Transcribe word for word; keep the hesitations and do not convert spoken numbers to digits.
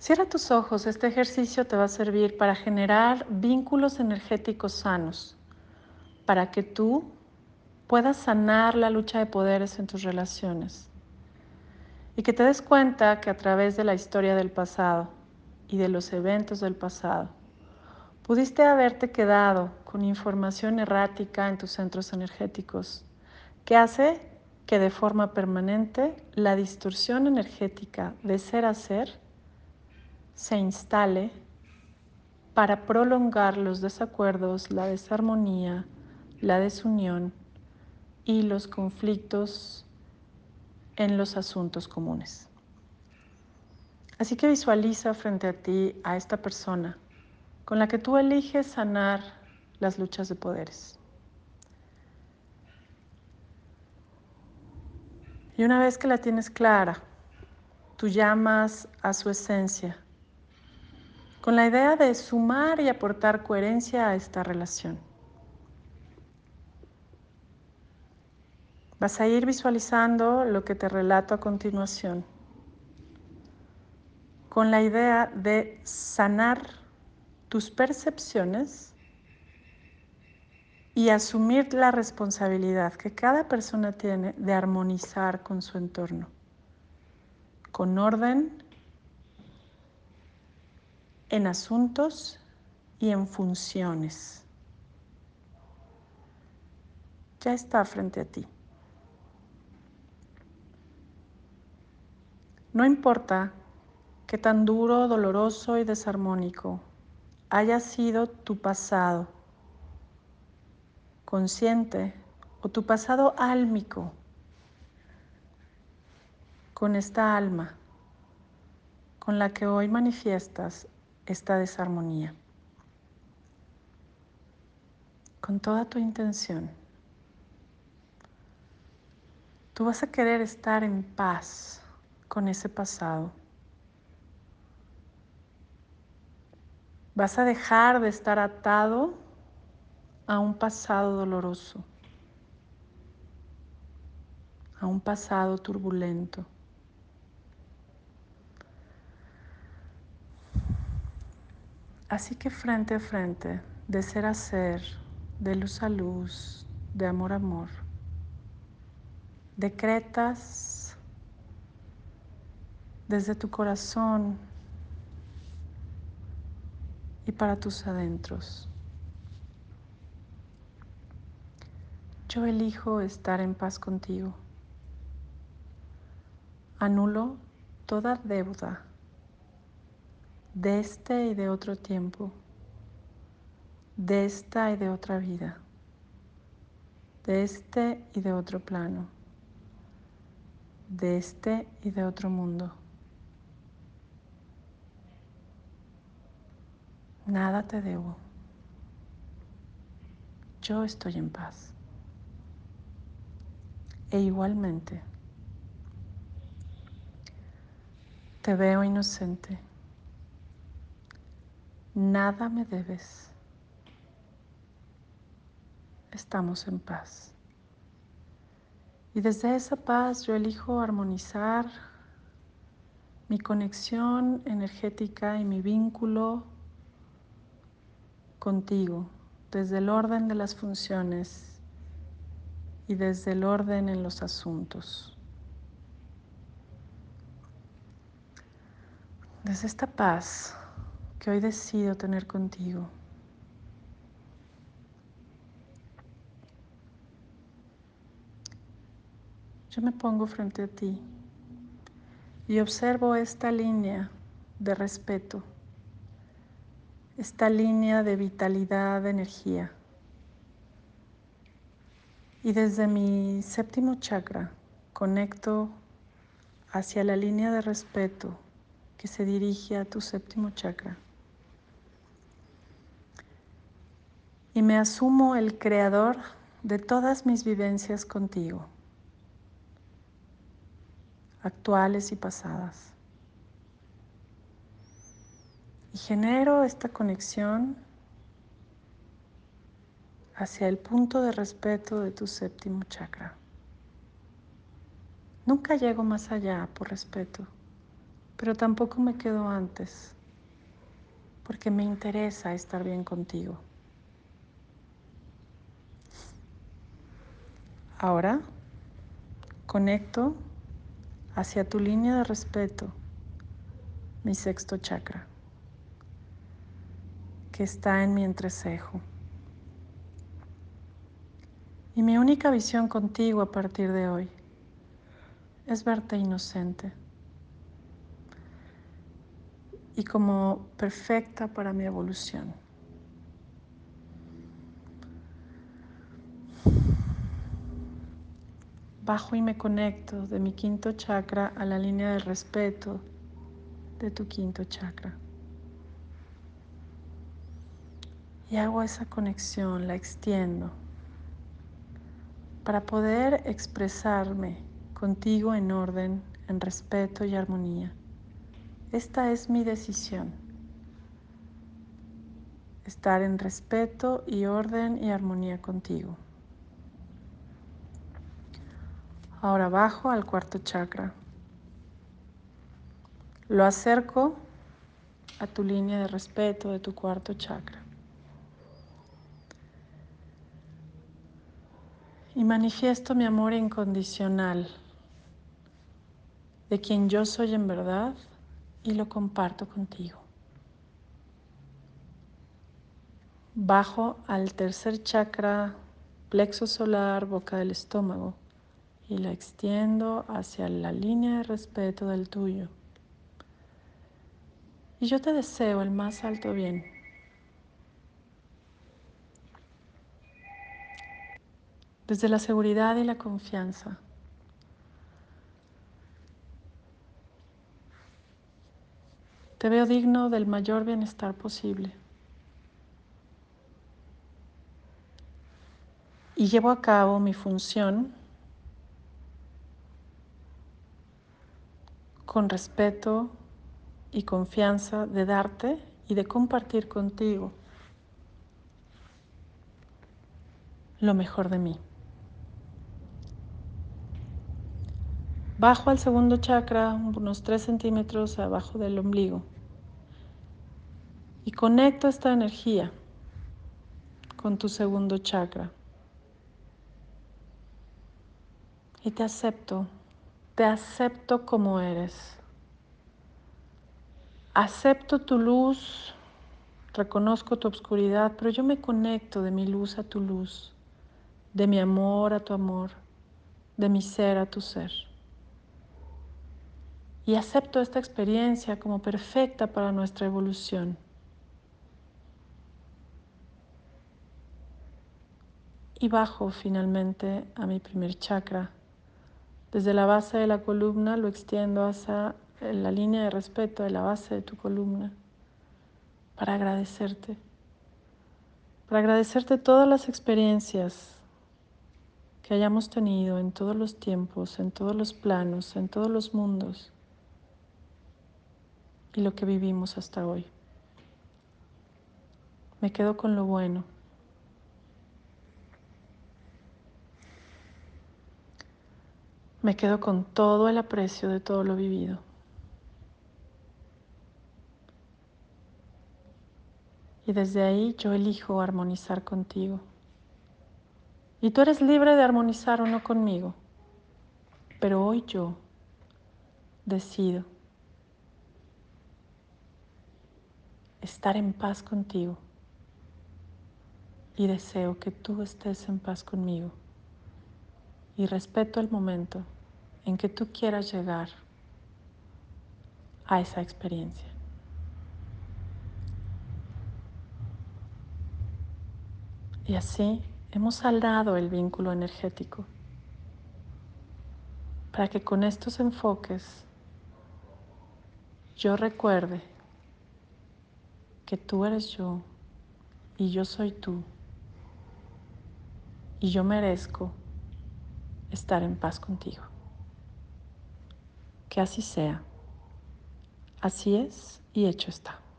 Cierra tus ojos, este ejercicio te va a servir para generar vínculos energéticos sanos, para que tú puedas sanar la lucha de poderes en tus relaciones y que te des cuenta que a través de la historia del pasado y de los eventos del pasado, pudiste haberte quedado con información errática en tus centros energéticos que hace que de forma permanente la distorsión energética de ser a ser se instale para prolongar los desacuerdos, la desarmonía, la desunión y los conflictos en los asuntos comunes. Así que visualiza frente a ti a esta persona con la que tú eliges sanar las luchas de poderes. Y una vez que la tienes clara, tú llamas a su esencia, con la idea de sumar y aportar coherencia a esta relación. Vas a ir visualizando lo que te relato a continuación, con la idea de sanar tus percepciones y asumir la responsabilidad que cada persona tiene de armonizar con su entorno, con orden, en asuntos y en funciones. Ya está frente a ti. No importa qué tan duro, doloroso y desarmónico haya sido tu pasado consciente o tu pasado álmico con esta alma con la que hoy manifiestas esta desarmonía. Con toda tu intención, tú vas a querer estar en paz con ese pasado. Vas a dejar de estar atado a un pasado doloroso, a un pasado turbulento. Así que frente a frente, de ser a ser, de luz a luz, de amor a amor, decretas desde tu corazón y para tus adentros: yo elijo estar en paz contigo. Anulo toda deuda de este y de otro tiempo, de esta y de otra vida, de este y de otro plano, de este y de otro mundo. Nada te debo. Yo estoy en paz. E igualmente, te veo inocente. Nada me debes. Estamos en paz. Y desde esa paz yo elijo armonizar mi conexión energética y mi vínculo contigo, desde el orden de las funciones y desde el orden en los asuntos. Desde esta paz que hoy decido tener contigo, yo me pongo frente a ti y observo esta línea de respeto, esta línea de vitalidad, de energía. Y desde mi séptimo chakra conecto hacia la línea de respeto que se dirige a tu séptimo chakra. Y me asumo el creador de todas mis vivencias contigo, actuales y pasadas. Y genero esta conexión hacia el punto de respeto de tu séptimo chakra. Nunca llego más allá por respeto, pero tampoco me quedo antes, porque me interesa estar bien contigo. Ahora conecto hacia tu línea de respeto, mi sexto chakra, que está en mi entrecejo. Y mi única visión contigo a partir de hoy es verte inocente y como perfecta para mi evolución. Bajo y me conecto de mi quinto chakra a la línea de respeto de tu quinto chakra. Y hago esa conexión, la extiendo, para poder expresarme contigo en orden, en respeto y armonía. Esta es mi decisión. Estar en respeto y orden y armonía contigo. Ahora bajo al cuarto chakra. Lo acerco a tu línea de respeto de tu cuarto chakra. Y manifiesto mi amor incondicional de quien yo soy en verdad y lo comparto contigo. Bajo al tercer chakra, plexo solar, boca del estómago, y la extiendo hacia la línea de respeto del tuyo. Y yo te deseo el más alto bien. Desde la seguridad y la confianza, te veo digno del mayor bienestar posible. Y llevo a cabo mi función con respeto y confianza de darte y de compartir contigo lo mejor de mí. Bajo al segundo chakra, unos tres centímetros abajo del ombligo. Y conecto esta energía con tu segundo chakra. Y te acepto, te acepto como eres. Acepto tu luz, reconozco tu oscuridad, pero yo me conecto de mi luz a tu luz, de mi amor a tu amor, de mi ser a tu ser. Y acepto esta experiencia como perfecta para nuestra evolución. Y bajo finalmente a mi primer chakra. Desde la base de la columna lo extiendo hacia la línea de respeto de la base de tu columna para agradecerte. Para agradecerte todas las experiencias que hayamos tenido en todos los tiempos, en todos los planos, en todos los mundos. Y lo que vivimos hasta hoy. Me quedo con lo bueno. Me quedo con todo el aprecio de todo lo vivido. Y desde ahí yo elijo armonizar contigo. Y tú eres libre de armonizar o no conmigo. Pero hoy yo decido estar en paz contigo y deseo que tú estés en paz conmigo y respeto el momento en que tú quieras llegar a esa experiencia. Y así hemos saldado el vínculo energético para que con estos enfoques yo recuerde que tú eres yo y yo soy tú y yo merezco estar en paz contigo. Que así sea, así es y hecho está.